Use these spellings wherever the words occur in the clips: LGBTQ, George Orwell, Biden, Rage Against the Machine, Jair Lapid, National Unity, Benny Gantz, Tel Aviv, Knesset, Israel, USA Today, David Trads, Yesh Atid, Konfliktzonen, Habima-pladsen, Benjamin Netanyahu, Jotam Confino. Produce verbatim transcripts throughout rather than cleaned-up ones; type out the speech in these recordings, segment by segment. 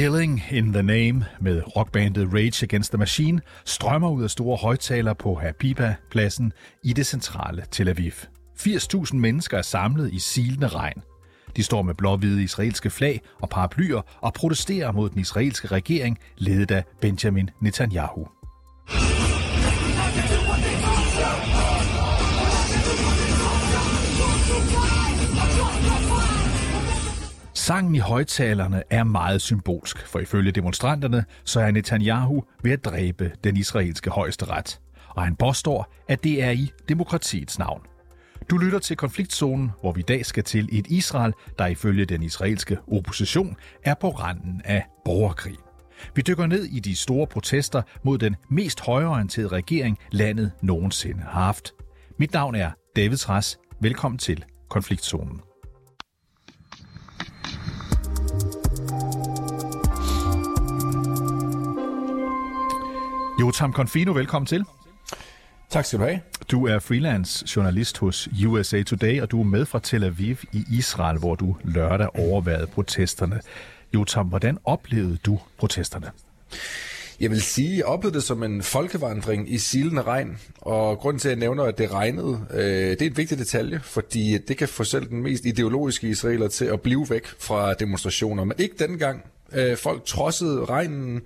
Killing in the Name med rockbandet Rage Against the Machine strømmer ud af store højttalere på Habima-pladsen i det centrale Tel Aviv. firs tusind mennesker er samlet i silende regn. De står med blå-hvide israelske flag og paraplyer og protesterer mod den israelske regering, ledet af Benjamin Netanyahu. Sangen i højttalerne er meget symbolsk, for ifølge demonstranterne så er Netanyahu ved at dræbe den israelske højesteret. Og han påstår, at det er i demokratiets navn. Du lytter til Konfliktzonen, hvor vi i dag skal til et Israel, der ifølge den israelske opposition er på randen af borgerkrig. Vi dykker ned i de store protester mod den mest højreorienterede regering, landet nogensinde har haft. Mit navn er David Trads. Velkommen til Konfliktzonen. Jotam Confino, velkommen til. Tak skal du have. Du er freelance journalist hos U S A Today, og du er med fra Tel Aviv i Israel, hvor du lørdag overværede protesterne. Jotam, hvordan oplevede du protesterne? Jeg vil sige, jeg oplevede det som en folkevandring i silende regn, og grunden til, at jeg nævner, at det regnede, øh, det er et vigtigt detalje, fordi det kan få selv den mest ideologiske israeler til at blive væk fra demonstrationer, men ikke dengang. Øh, folk trodsede regnen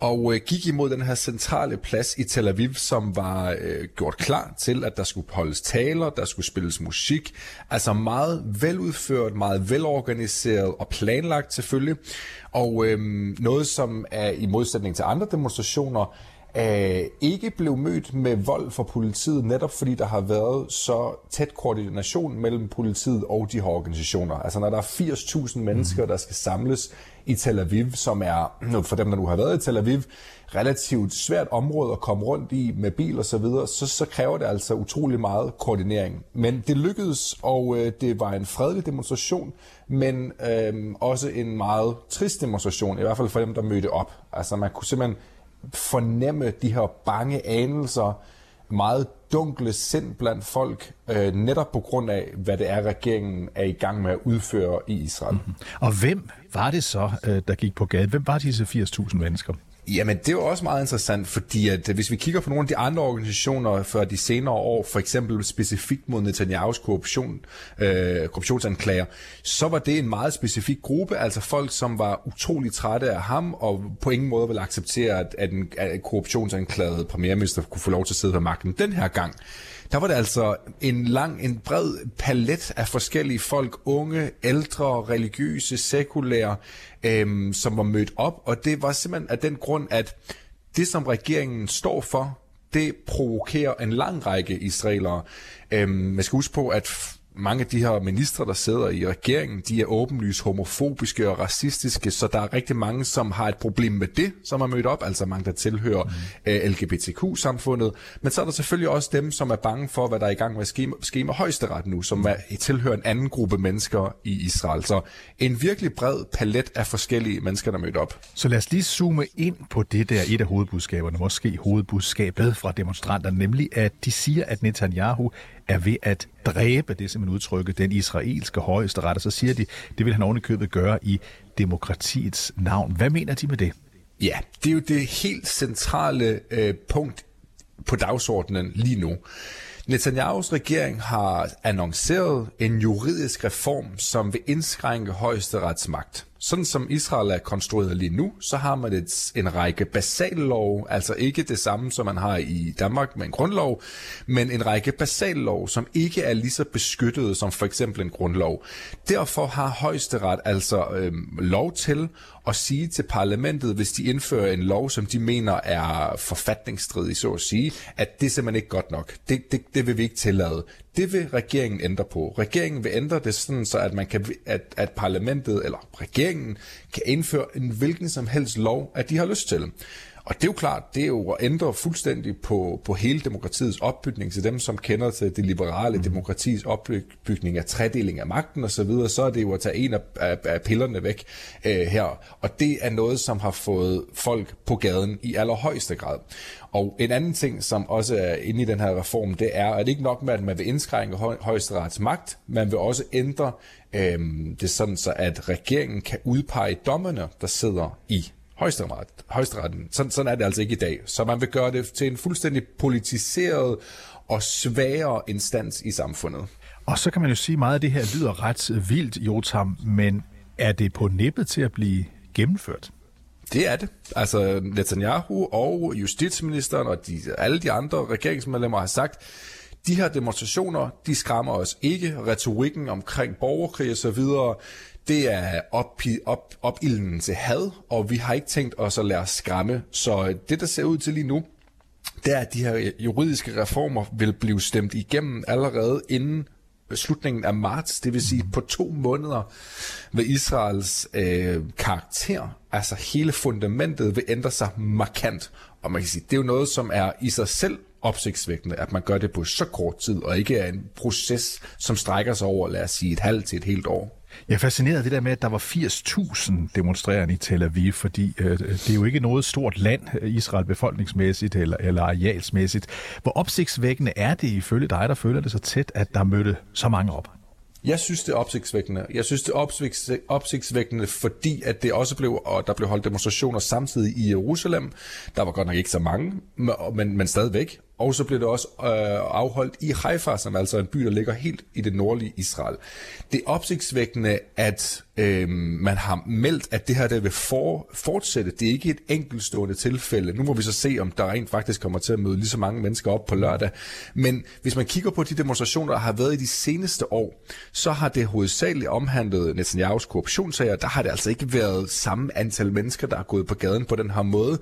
og øh, gik imod den her centrale plads i Tel Aviv, som var øh, gjort klar til, at der skulle holdes taler, der skulle spilles musik. Altså meget veludført, meget velorganiseret og planlagt selvfølgelig. Og øh, noget, som er i modsætning til andre demonstrationer, øh, ikke blev mødt med vold fra politiet, netop fordi der har været så tæt koordination mellem politiet og de her organisationer. Altså når der er firs tusind mennesker, der skal samles i Tel Aviv, som er, for dem der nu har været i Tel Aviv, relativt svært område at komme rundt i med bil og så videre, så, så kræver det altså utrolig meget koordinering. Men det lykkedes, og øh, det var en fredelig demonstration, men øh, også en meget trist demonstration, i hvert fald for dem, der mødte op. Altså man kunne simpelthen fornemme de her bange anelser, meget dunkle sind blandt folk, øh, netop på grund af, hvad det er, regeringen er i gang med at udføre i Israel. Mm-hmm. Og hvem var det så, der gik på gaden? Hvem var disse firs tusind mennesker? Jamen, det er jo også meget interessant, fordi at hvis vi kigger på nogle af de andre organisationer fra de senere år, for eksempel specifikt mod Netanyahus korruption, øh, korruptionsanklager, så var det en meget specifik gruppe, altså folk, som var utrolig trætte af ham, og på ingen måde ville acceptere, at, at en at korruptionsanklaget premierminister kunne få lov til at sidde på magten den her gang. Der var det altså en lang, en bred palet af forskellige folk, unge, ældre, religiøse, sekulære, øhm, som var mødt op. Og det var simpelthen af den grund, at det, som regeringen står for, det provokerer en lang række israelere. Øhm, man skal huske på, at mange af de her ministre, der sidder i regeringen, de er åbenlyst homofobiske og racistiske, så der er rigtig mange, som har et problem med det, som er mødt op, altså mange, der tilhører mm. L G B T Q-samfundet. Men så er der selvfølgelig også dem, som er bange for, hvad der er i gang med at ske, ske med højesteret nu, som er, tilhører en anden gruppe mennesker i Israel. Så en virkelig bred palet af forskellige mennesker, der er mødt op. Så lad os lige zoome ind på det der, et af hovedbudskaberne, måske hovedbudskabet fra demonstranterne, nemlig at de siger, at Netanyahu er ved at dræbe, det er simpelthen udtrykket, den israelske højesteret, og så siger de, det vil han ovenikøbet gøre i demokratiets navn. Hvad mener de med det? Ja, det er jo det helt centrale øh, punkt på dagsordenen lige nu. Netanyahus regering har annonceret en juridisk reform, som vil indskrænke højesterets magt. Sådan som Israel er konstrueret lige nu, så har man et, en række basallove, altså ikke det samme som man har i Danmark med en grundlov, men en række basallove, som ikke er lige så beskyttet som for eksempel en grundlov. Derfor har højesteret altså øhm, lov til at sige til parlamentet, hvis de indfører en lov, som de mener er forfatningsstridig, så at sige, at det simpelthen ikke godt nok. Det, det, det vil vi ikke tillade. Det vil regeringen ændre på. Regeringen vil ændre det sådan, så at man kan, at, at parlamentet eller regeringen kan indføre en hvilken som helst lov, at de har lyst til. Og det er jo klart, det er jo at ændre fuldstændig på, på hele demokratiets opbygning. Til dem, som kender til det liberale demokratiets opbygning af tredeling af magten osv., så er det jo at tage en af, af, af pillerne væk øh, her. Og det er noget, som har fået folk på gaden i allerhøjeste grad. Og en anden ting, som også er inde i den her reform, det er, at det ikke nok med, at man vil indskrænke højesterets magt, man vil også ændre øh, det sådan, så at regeringen kan udpege dommerne, der sidder i Højesteret, højesteretten. Sådan, sådan er det altså ikke i dag. Så man vil gøre det til en fuldstændig politiseret og svagere instans i samfundet. Og så kan man jo sige, at meget af det her lyder ret vildt, Jotam, men er det på nippet til at blive gennemført? Det er det. Altså Netanyahu og justitsministeren og de, alle de andre regeringsmedlemmer har sagt, de her demonstrationer, de skræmmer os ikke. Retorikken omkring borgerkrig og så videre, det er op, op, opilden til had, og vi har ikke tænkt os at lade os skræmme. Så det, der ser ud til lige nu, det er, at de her juridiske reformer vil blive stemt igennem allerede inden slutningen af marts, det vil sige på to måneder, ved Israels øh, karakter, altså hele fundamentet, vil ændre sig markant. Og man kan sige, det er jo noget, som er i sig selv opsigtsvækkende, at man gør det på så kort tid, og ikke er en proces, som strækker sig over, lad os sige, et halvt til et helt år. Jeg er fascineret af det der med, at der var firs tusind demonstrerende i Tel Aviv, fordi øh, det er jo ikke noget stort land, Israel befolkningsmæssigt eller, eller arealsmæssigt. Hvor opsigtsvækkende er det ifølge dig, der føler det så tæt, at der mødte så mange op? Jeg synes, det er opsigtsvækkende. Jeg synes, det er opsigtsvækkende, fordi at det også blev, og der blev holdt demonstrationer samtidig i Jerusalem. Der var godt nok ikke så mange, men, men stadigvæk. Og så blev det også øh, afholdt i Haifa, som er altså en by, der ligger helt i det nordlige Israel. Det er opsigtsvækkende, at øh, man har meldt, at det her der vil for, fortsætte. Det er ikke et enkeltstående tilfælde. Nu må vi så se, om der rent faktisk kommer til at møde lige så mange mennesker op på lørdag. Men hvis man kigger på de demonstrationer, der har været i de seneste år, så har det hovedsageligt omhandlet Netanyahus korruptionssager. Der har det altså ikke været samme antal mennesker, der er gået på gaden på den her måde.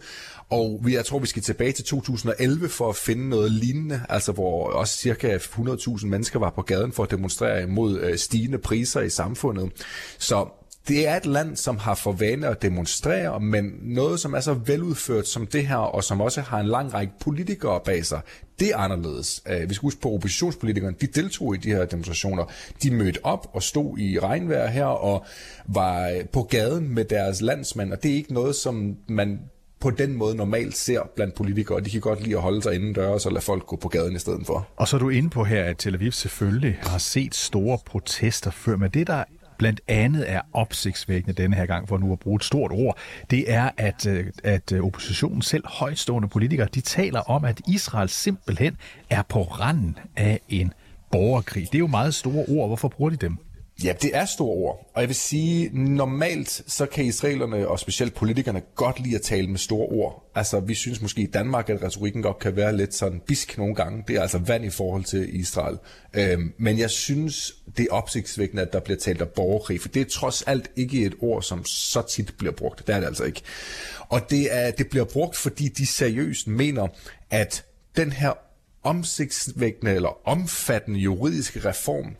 Og jeg tror, vi skal tilbage til to tusind og elleve for at finde noget lignende, altså hvor også cirka hundrede tusind mennesker var på gaden for at demonstrere imod stigende priser i samfundet. Så det er et land, som har for vane at demonstrere, men noget, som er så veludført som det her, og som også har en lang række politikere bag sig, det er anderledes. Vi skal huske på, oppositionspolitikerne, de deltog i de her demonstrationer. De mødte op og stod i regnvejr her og var på gaden med deres landsmænd, og det er ikke noget, som man på den måde normalt ser blandt politikere, og de kan godt lide at holde sig indendørs og lade folk gå på gaden i stedet for. Og så er du inde på her, at Tel Aviv selvfølgelig har set store protester før, men det der blandt andet er opsigtsvækkende denne her gang, for nu at bruge et stort ord, det er, at, at oppositionen selv, højtstående politikere, de taler om, at Israel simpelthen er på randen af en borgerkrig. Det er jo meget store ord. Hvorfor bruger de dem? Ja, det er store ord, og jeg vil sige, normalt så kan israelerne og specielt politikerne godt lide at tale med store ord. Altså, vi synes måske i Danmark, at retorikken godt kan være lidt sådan bisk nogle gange. Det er altså vand i forhold til Israel. Øhm, men jeg synes, det er opsigtsvækkende, at der bliver talt om borgerkrig, for det er trods alt ikke et ord, som så tit bliver brugt. Det er det altså ikke. Og det, er, det bliver brugt, fordi de seriøst mener, at den her opsigtsvækkende eller omfattende juridiske reform,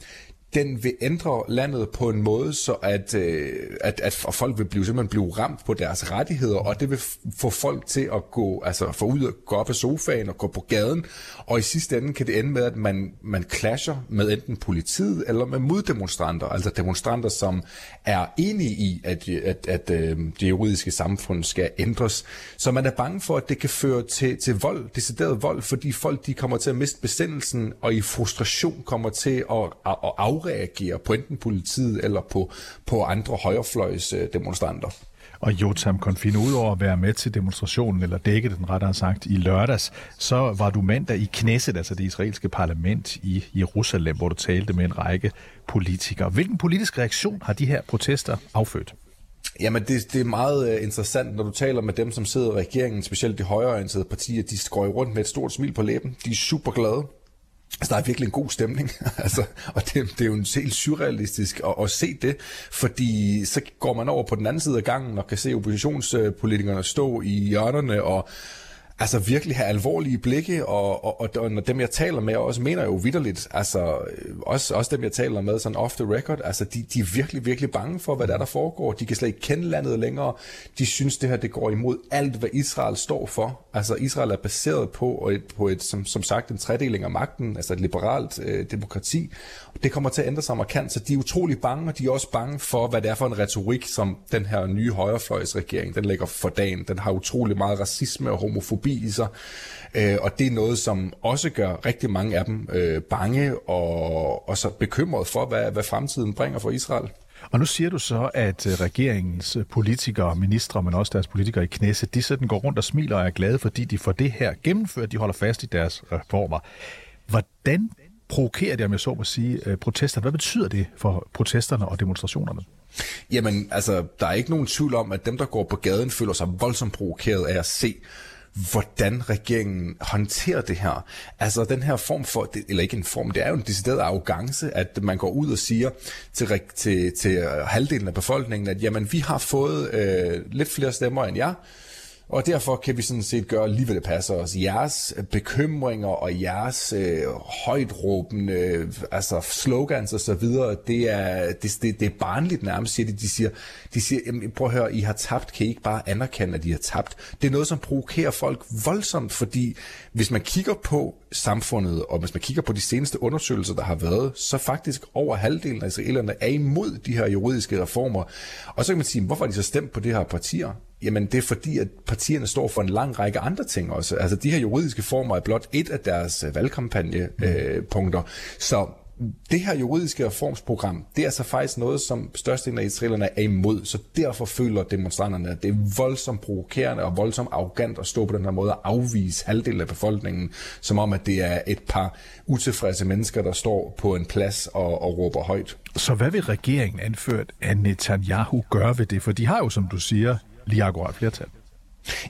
den vil ændre landet på en måde, så at, at, at folk vil blive, simpelthen blive ramt på deres rettigheder, og det vil få folk til at gå, altså få ud og gå op af sofaen og gå på gaden, og i sidste ende kan det ende med, at man, man clasher med enten politiet eller med moddemonstranter, altså demonstranter, som er enige i, at, at, at, at det juridiske samfund skal ændres. Så man er bange for, at det kan føre til, til vold, decideret vold, fordi folk de kommer til at miste besindelsen, og i frustration kommer til at, at, at afreagere på enten politiet eller på, på andre højrefløjs demonstranter. Og Jotam Confino, udover at være med til demonstrationen, eller dække den rettere sagt, i lørdags, så var du mandag i Knesset, altså det israelske parlament i Jerusalem, hvor du talte med en række politikere. Hvilken politisk reaktion har de her protester affødt? Jamen det, det er meget interessant, når du taler med dem, som sidder i regeringen, specielt de højreorienterede partier, de går rundt med et stort smil på læben. De er super glade. Så der er virkelig en god stemning, altså, og det, det er jo en helt surrealistisk at, at se det, fordi så går man over på den anden side af gangen og kan se oppositionspolitikerne stå i hjørnerne og altså virkelig have alvorlige blikke, og, og, og, og dem, jeg taler med, også mener jo vitterligt, altså også, også dem, jeg taler med sådan off the record, altså de, de er virkelig, virkelig bange for, hvad der, der foregår. De kan slet ikke kende landet længere. De synes, det her det går imod alt, hvad Israel står for. Altså Israel er baseret på, og et, på et, som, som sagt, en tredeling af magten, altså et liberalt øh, demokrati. Det kommer til at ændre sig markant, så de er utrolig bange, og de er også bange for, hvad det er for en retorik, som den her nye højrefløjsregering, den lægger for dagen. Den har utrolig meget racisme og homofobi i sig, øh, og det er noget, som også gør rigtig mange af dem øh, bange og, og så bekymret for, hvad, hvad fremtiden bringer for Israel. Og nu siger du så, at regeringens politikere, ministre, men også deres politikere i Knesset, de sådan går rundt og smiler og er glade, fordi de får det her gennemført, de holder fast i deres reformer. Hvordan provokerer det, om jeg så må sige, protester? Hvad betyder det for protesterne og demonstrationerne? Jamen, altså, der er ikke nogen tvivl om, at dem, der går på gaden, føler sig voldsomt provokeret af at se, hvordan regeringen håndterer det her. Altså den her form for, eller ikke en form, det er jo en decideret arrogance, at man går ud og siger til, til, til halvdelen af befolkningen, at jamen vi har fået øh, lidt flere stemmer end jer, og derfor kan vi sådan set gøre lige, hvad det passer os. Jeres bekymringer og jeres øh, højtråbende øh, altså slogans og så videre, det er, det, det, det er barnligt nærmest, siger de. De siger, de siger jamen, prøv at høre, I har tabt, kan I ikke bare anerkende, at I har tabt? Det er noget, som provokerer folk voldsomt, fordi hvis man kigger på samfundet, og hvis man kigger på de seneste undersøgelser, der har været, så faktisk over halvdelen af israelerne er imod de her juridiske reformer. Og så kan man sige, hvorfor er de så stemt på det her partier? Jamen det er fordi, at partierne står for en lang række andre ting også. Altså de her juridiske former er blot et af deres valgkampagnepunkter. Mm. Øh, så det her juridiske reformsprogram, det er så faktisk noget, som størstedelen af israelerne er imod. Så derfor føler demonstranterne, at det er voldsomt provokerende og voldsomt arrogant at stå på den her måde og afvise halvdelen af befolkningen, som om at det er et par utilfredse mennesker, der står på en plads og, og råber højt. Så hvad vil regeringen anført af Netanyahu gøre ved det? For de har jo, som du siger, lige akkurat flertal.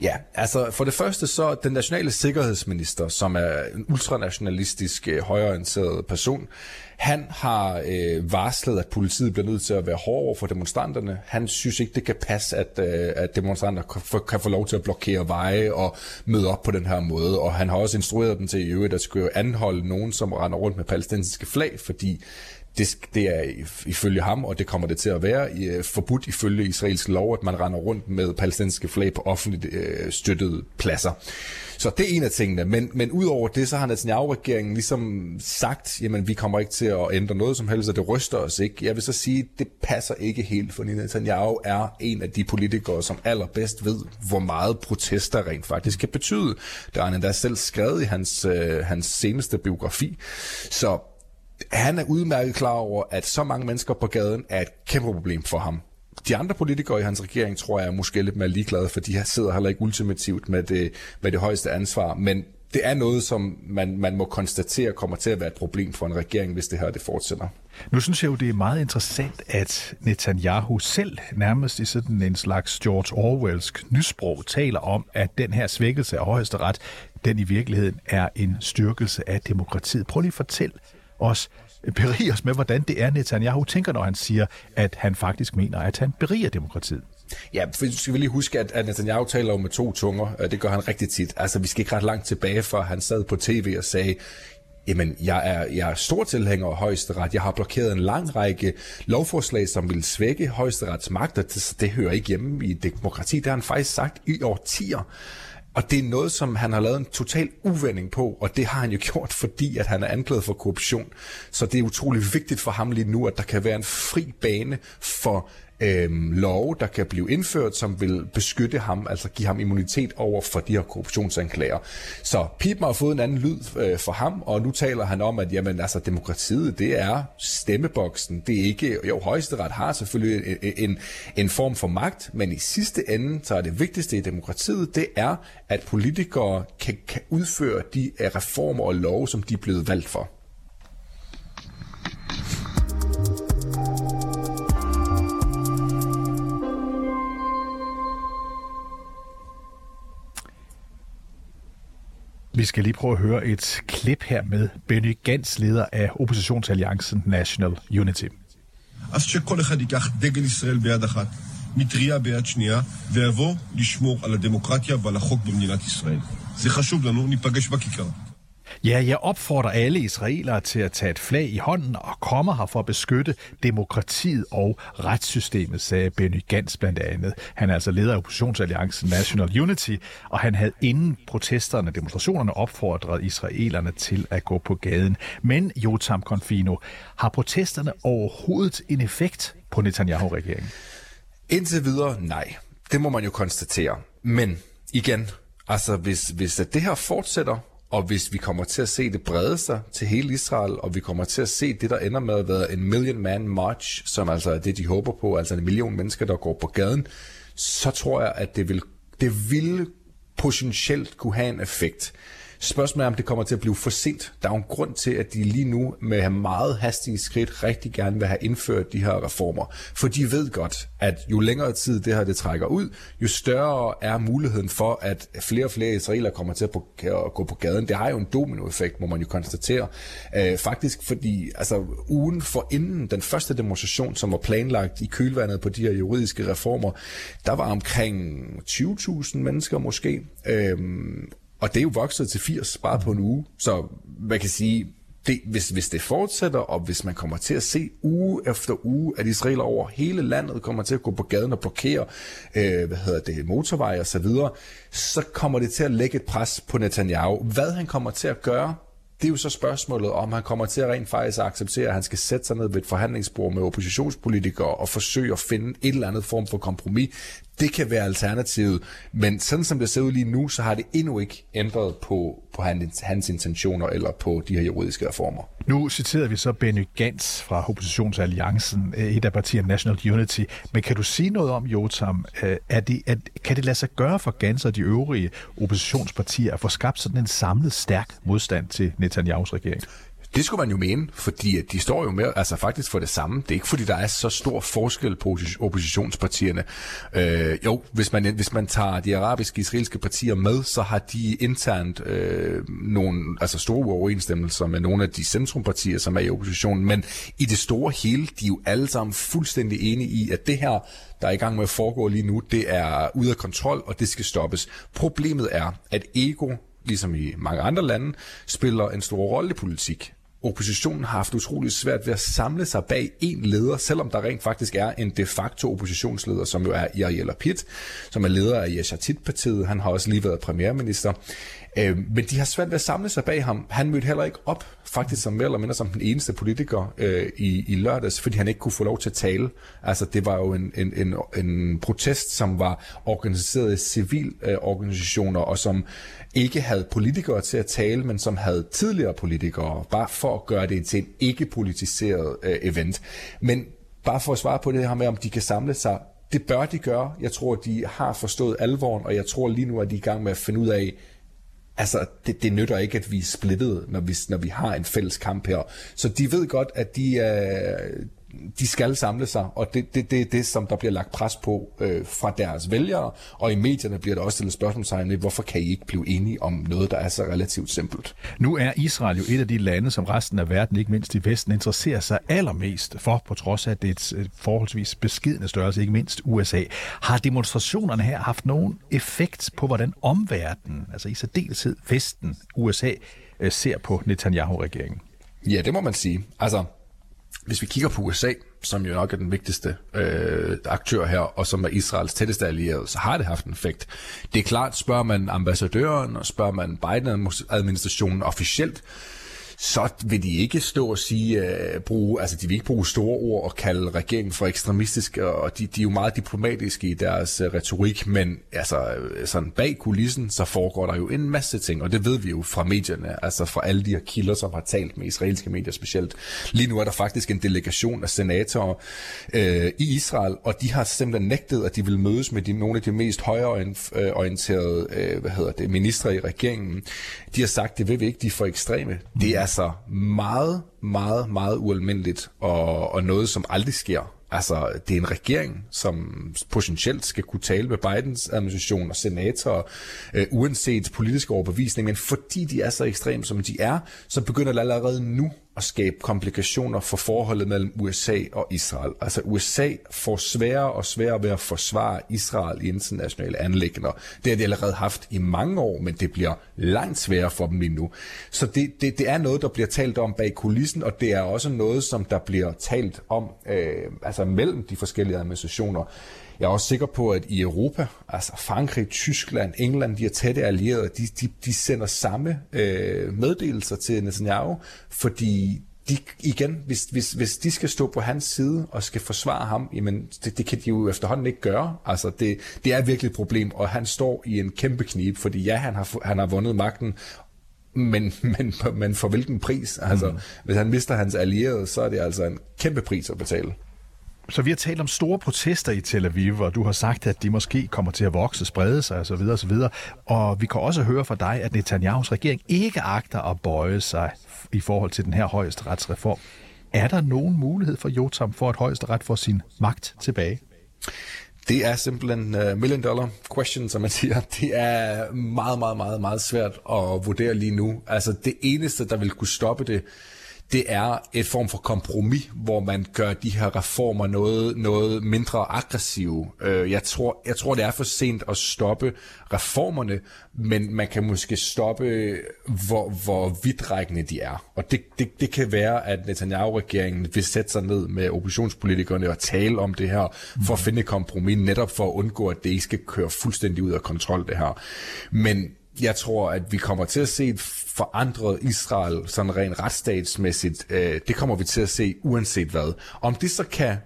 Ja, altså for det første så den nationale sikkerhedsminister, som er en ultranationalistisk øh, højreorienteret person, han har øh, varslet, at politiet bliver nødt til at være hårdere for demonstranterne. Han synes ikke, det kan passe, at, øh, at demonstranter kan få, kan få lov til at blokere veje og møde op på den her måde. Og han har også instrueret dem til i øvrigt, at skulle anholde nogen, som render rundt med palæstinensiske flag, fordi Det, det er ifølge ham, og det kommer det til at være, forbudt ifølge israelsk lov, at man render rundt med palæstinensiske flag på offentligt øh, støttede pladser. Så det er en af tingene. Men, men ud over det, så har Netanyahu-regeringen ligesom sagt, jamen vi kommer ikke til at ændre noget som helst, og det ryster os ikke. Jeg vil så sige, det passer ikke helt, for Netanyahu er en af de politikere, som allerbedst ved, hvor meget protester rent faktisk kan betyde. Det har han endda selv skrevet i hans, øh, hans seneste biografi. Så han er udmærket klar over, at så mange mennesker på gaden er et kæmpe problem for ham. De andre politikere i hans regering, tror jeg, er måske lidt mere ligeglade, for de sidder heller ikke ultimativt med det, med det højeste ansvar. Men det er noget, som man, man må konstatere kommer til at være et problem for en regering, hvis det her det fortsætter. Nu synes jeg jo, det er meget interessant, at Netanyahu selv nærmest i sådan en slags George Orwellsk nysprog taler om, at den her svækkelse af højesteret, den i virkeligheden er en styrkelse af demokratiet. Prøv lige at fortælle os, beriger os med, hvordan det er, Netanyahu tænker, når han siger, at han faktisk mener, at han beriger demokratiet. Ja, for skal vi lige huske, at Netanyahu taler jo med to tunger. Det gør han rigtig tit. Altså, vi skal ikke ret langt tilbage, for han sad på tv og sagde, jamen, jeg er, jeg er stor tilhænger af højesteret. Jeg har blokeret en lang række lovforslag, som vil svække højesterets magt, og det, det hører ikke hjemme i demokrati. Det har han faktisk sagt i årtier. Og det er noget, som han har lavet en total uvending på, og det har han jo gjort, fordi at han er anklaget for korruption. Så det er utrolig vigtigt for ham lige nu, at der kan være en fri bane for øhm, love, der kan blive indført, som vil beskytte ham, altså give ham immunitet over for de her korruptionsanklager. Så Pippen har fået en anden lyd øh, for ham, og nu taler han om, at jamen, altså, demokratiet, det er stemmeboksen. Det er ikke, jo, højesteret har selvfølgelig en, en, en form for magt, men i sidste ende, så er det vigtigste i demokratiet, det er, at politikere kan, kan udføre de reformer og love, som de er blevet valgt for. Vi skal lige prøve at høre et klip her med Benny Gantz, leder af oppositionsalliancen National Unity. זה חשוב לנו, ניפגש בכיכר. Ja, jeg opfordrer alle israelere til at tage et flag i hånden og komme her for at beskytte demokratiet og retssystemet, sagde Benny Gantz blandt andet. Han er altså leder af oppositionsalliancen National Unity, og han havde inden protesterne og demonstrationerne opfordret israelerne til at gå på gaden. Men Jotam Confino, har protesterne overhovedet en effekt på Netanyahu-regeringen? Indtil videre, nej. Det må man jo konstatere. Men igen, altså hvis, hvis det her fortsætter, og hvis vi kommer til at se det brede sig til hele Israel, og vi kommer til at se det, der ender med at være en million man march, som altså er det, de håber på, altså en million mennesker, der går på gaden, så tror jeg, at det vil, det vil potentielt kunne have en effekt. Spørgsmålet er, om det kommer til at blive for sent. Der er en grund til, at de lige nu med meget hastige skridt rigtig gerne vil have indført de her reformer. For de ved godt, at jo længere tid det her det trækker ud, jo større er muligheden for, at flere og flere israelere kommer til at gå på gaden. Det har jo en dominoeffekt, må man jo konstatere. Øh, faktisk fordi altså, ugen forinden den første demonstration, som var planlagt i kølvandet på de her juridiske reformer, der var omkring tyve tusind mennesker måske. Øh, Og det er jo vokset til firs bare på en uge, så man kan sige, det, hvis, hvis det fortsætter, og hvis man kommer til at se uge efter uge, at israeler over hele landet kommer til at gå på gaden og blokere øh, hvad hedder det, motorveje og så videre, så kommer det til at lægge et pres på Netanyahu. Hvad han kommer til at gøre, det er jo så spørgsmålet, om han kommer til at rent faktisk acceptere, at han skal sætte sig ned ved et forhandlingsbord med oppositionspolitikere og forsøge at finde et eller andet form for kompromis. Det kan være alternativet, men sådan som det ser ud lige nu, så har det endnu ikke ændret på, på hans, hans intentioner eller på de her juridiske reformer. Nu citerede vi så Benny Gantz fra oppositionsalliancen, et af partierne National Unity, men kan du sige noget om, Jotam, er det, er, kan det lade sig gøre for Gantz og de øvrige oppositionspartier at få skabt sådan en samlet stærk modstand til Netanyahus regering? Det skulle man jo mene, fordi de står jo med, altså faktisk for det samme. Det er ikke fordi, der er så stor forskel på oppositionspartierne. Øh, jo, hvis man, hvis man tager de arabiske israelske partier med, så har de internt øh, nogle altså store uoverensstemmelser med nogle af de centrumpartier, som er i oppositionen. Men i det store hele, de er jo alle sammen fuldstændig enige i, at det her, der er i gang med at foregå lige nu, det er ude af kontrol, og det skal stoppes. Problemet er, at ego, ligesom i mange andre lande, spiller en stor rolle i politik. Oppositionen har haft utroligt svært ved at samle sig bag en leder, selvom der rent faktisk er en de facto oppositionsleder, som jo er Jair Lapid, som er leder af Yesh Atid-partiet. Han har også lige været premierminister. Øh, men de har svært ved at samle sig bag ham. Han mødte heller ikke op, faktisk som mere eller mindre som den eneste politiker øh, i, i lørdags, fordi han ikke kunne få lov til at tale. Altså, det var jo en, en, en, en protest, som var organiseret af civilorganisationer, øh, og som ikke havde politikere til at tale, men som havde tidligere politikere, bare for at gøre det til en ikke-politiseret øh, event. Men bare for at svare på det her med, om de kan samle sig, det bør de gøre. Jeg tror, de har forstået alvoren, og jeg tror lige nu, at de er i gang med at finde ud af, altså, det, det nytter ikke, at vi er splittet, når vi, når vi har en fælles kamp her. Så de ved godt, at de, øh, de skal samle sig, og det er det, det, det, som der bliver lagt pres på øh, fra deres vælgere, og i medierne bliver der også stillet spørgsmålstegn til, hvorfor kan I ikke blive enige om noget, der er så relativt simpelt? Nu er Israel jo et af de lande, som resten af verden, ikke mindst i Vesten, interesserer sig allermest for, på trods af at det er et forholdsvis beskidende størrelse, ikke mindst U S A. Har demonstrationerne her haft nogen effekt på, hvordan omverdenen, altså i særdeleshed Vesten, U S A, øh, ser på Netanyahu-regeringen? Ja, det må man sige. Altså, hvis vi kigger på U S A, som jo nok er den vigtigste øh, aktør her, og som er Israels tætteste allierede, så har det haft en effekt. Det er klart, spørger man ambassadøren, og spørger man Biden-administrationen officielt, så vil de ikke stå og sige, øh, bruge, altså de vil ikke bruge store ord og kalde regeringen for ekstremistisk, og de, de er jo meget diplomatiske i deres øh, retorik, men altså sådan bag kulissen, så foregår der jo en masse ting, og det ved vi jo fra medierne, altså fra alle de her kilder, som har talt med israelske medier specielt. Lige nu er der faktisk en delegation af senatorer øh, i Israel, og de har simpelthen nægtet, at de vil mødes med de, nogle af de mest højreorienterede øh, hvad hedder det, ministre i regeringen. De har sagt, det vil vi ikke, de er for ekstreme. Det er altså meget, meget, meget ualmindeligt, og, og noget, som aldrig sker Altså, det er en regering, som potentielt skal kunne tale med Bidens administration og senatorer, øh, uanset politisk overbevisning, men fordi de er så ekstreme, som de er, så begynder det allerede nu at skabe komplikationer for forholdet mellem U S A og Israel. Altså, U S A får sværere og sværere ved at forsvare Israel i internationale anliggender. Det har de allerede haft i mange år, men det bliver langt sværere for dem lige nu. Så det, det, det er noget, der bliver talt om bag kulissen, og det er også noget, som der bliver talt om øh, altså mellem de forskellige administrationer. Jeg er også sikker på, at i Europa, altså Frankrig, Tyskland, England, de er tætte allierede, de, de, de sender samme øh, meddelelser til Netanyahu, fordi de, igen, hvis, hvis, hvis de skal stå på hans side og skal forsvare ham, jamen det, det kan de jo efterhånden ikke gøre. Altså det, det er virkelig et problem, og han står i en kæmpe knibe, fordi ja, han har, han har vundet magten, Men, men, men for hvilken pris? Altså, mm. Hvis han mister hans allierede, så er det altså en kæmpe pris at betale. Så vi har talt om store protester i Tel Aviv, og du har sagt, at de måske kommer til at vokse, sprede sig osv. osv. Og vi kan også høre fra dig, at Netanyahus regering ikke agter at bøje sig i forhold til den her højesteretsreform. Er der nogen mulighed for Jotam for, at højesteret får sin magt tilbage? Det er simpelthen uh, million dollar question, som man siger. Det er meget, meget, meget, meget svært at vurdere lige nu. Altså det eneste, der vil kunne stoppe det, det er et form for kompromis, hvor man gør de her reformer noget, noget mindre aggressive. Jeg tror, jeg tror, det er for sent at stoppe reformerne, men man kan måske stoppe, hvor, hvor vidtrækkende de er. Og det, det, det kan være, at Netanyahu-regeringen vil sætte sig ned med oppositionspolitikerne og tale om det her, for at finde et kompromis, netop for at undgå, at det ikke skal køre fuldstændig ud af kontrol, det her. Men jeg tror, at vi kommer til at se et forandret Israel, sådan rent retsstatsmæssigt. Øh, det kommer vi til at se uanset hvad. Om det så kan,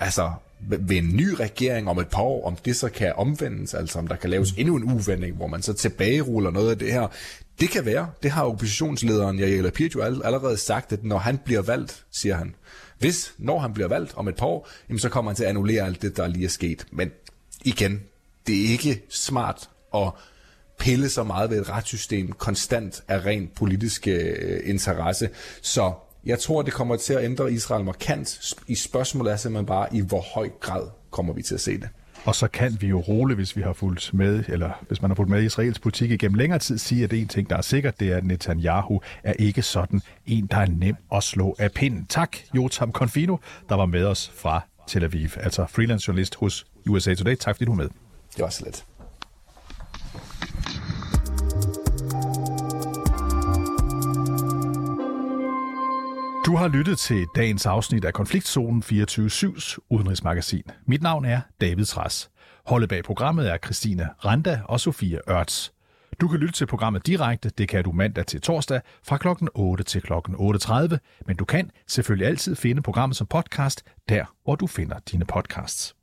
altså ved en ny regering om et par år, om det så kan omvendes, altså om der kan laves endnu en uvending, hvor man så tilbageruller noget af det her. Det kan være. Det har oppositionslederen Jair Lapid jo allerede sagt, at når han bliver valgt, siger han. Hvis, når han bliver valgt om et par år, jamen, så kommer han til at annullere alt det, der lige er sket. Men igen, det er ikke smart at pille så meget ved et retssystem konstant af rent politiske øh, interesse. Så jeg tror, det kommer til at ændre Israel markant. I spørgsmålet er simpelthen bare, i hvor høj grad kommer vi til at se det. Og så kan vi jo roligt, hvis vi har fulgt med, eller hvis man har fulgt med i Israels politik igennem længere tid, sige, at en ting, der er sikkert, det er, at Netanyahu er ikke sådan en, der er nem at slå af pinden. Tak, Jotam Confino, der var med os fra Tel Aviv, altså freelance journalist hos U S A Today. Tak fordi du var med. Det var så let. Du har lyttet til dagens afsnit af Konfliktzonen fireogtyve syv's udenrigsmagasin. Mit navn er David Trads. Holdet bag programmet er Christine Randa og Sofie Ørts. Du kan lytte til programmet direkte, det kan du mandag til torsdag fra klokken otte til klokken otte tredive, men du kan selvfølgelig altid finde programmet som podcast der, hvor du finder dine podcasts.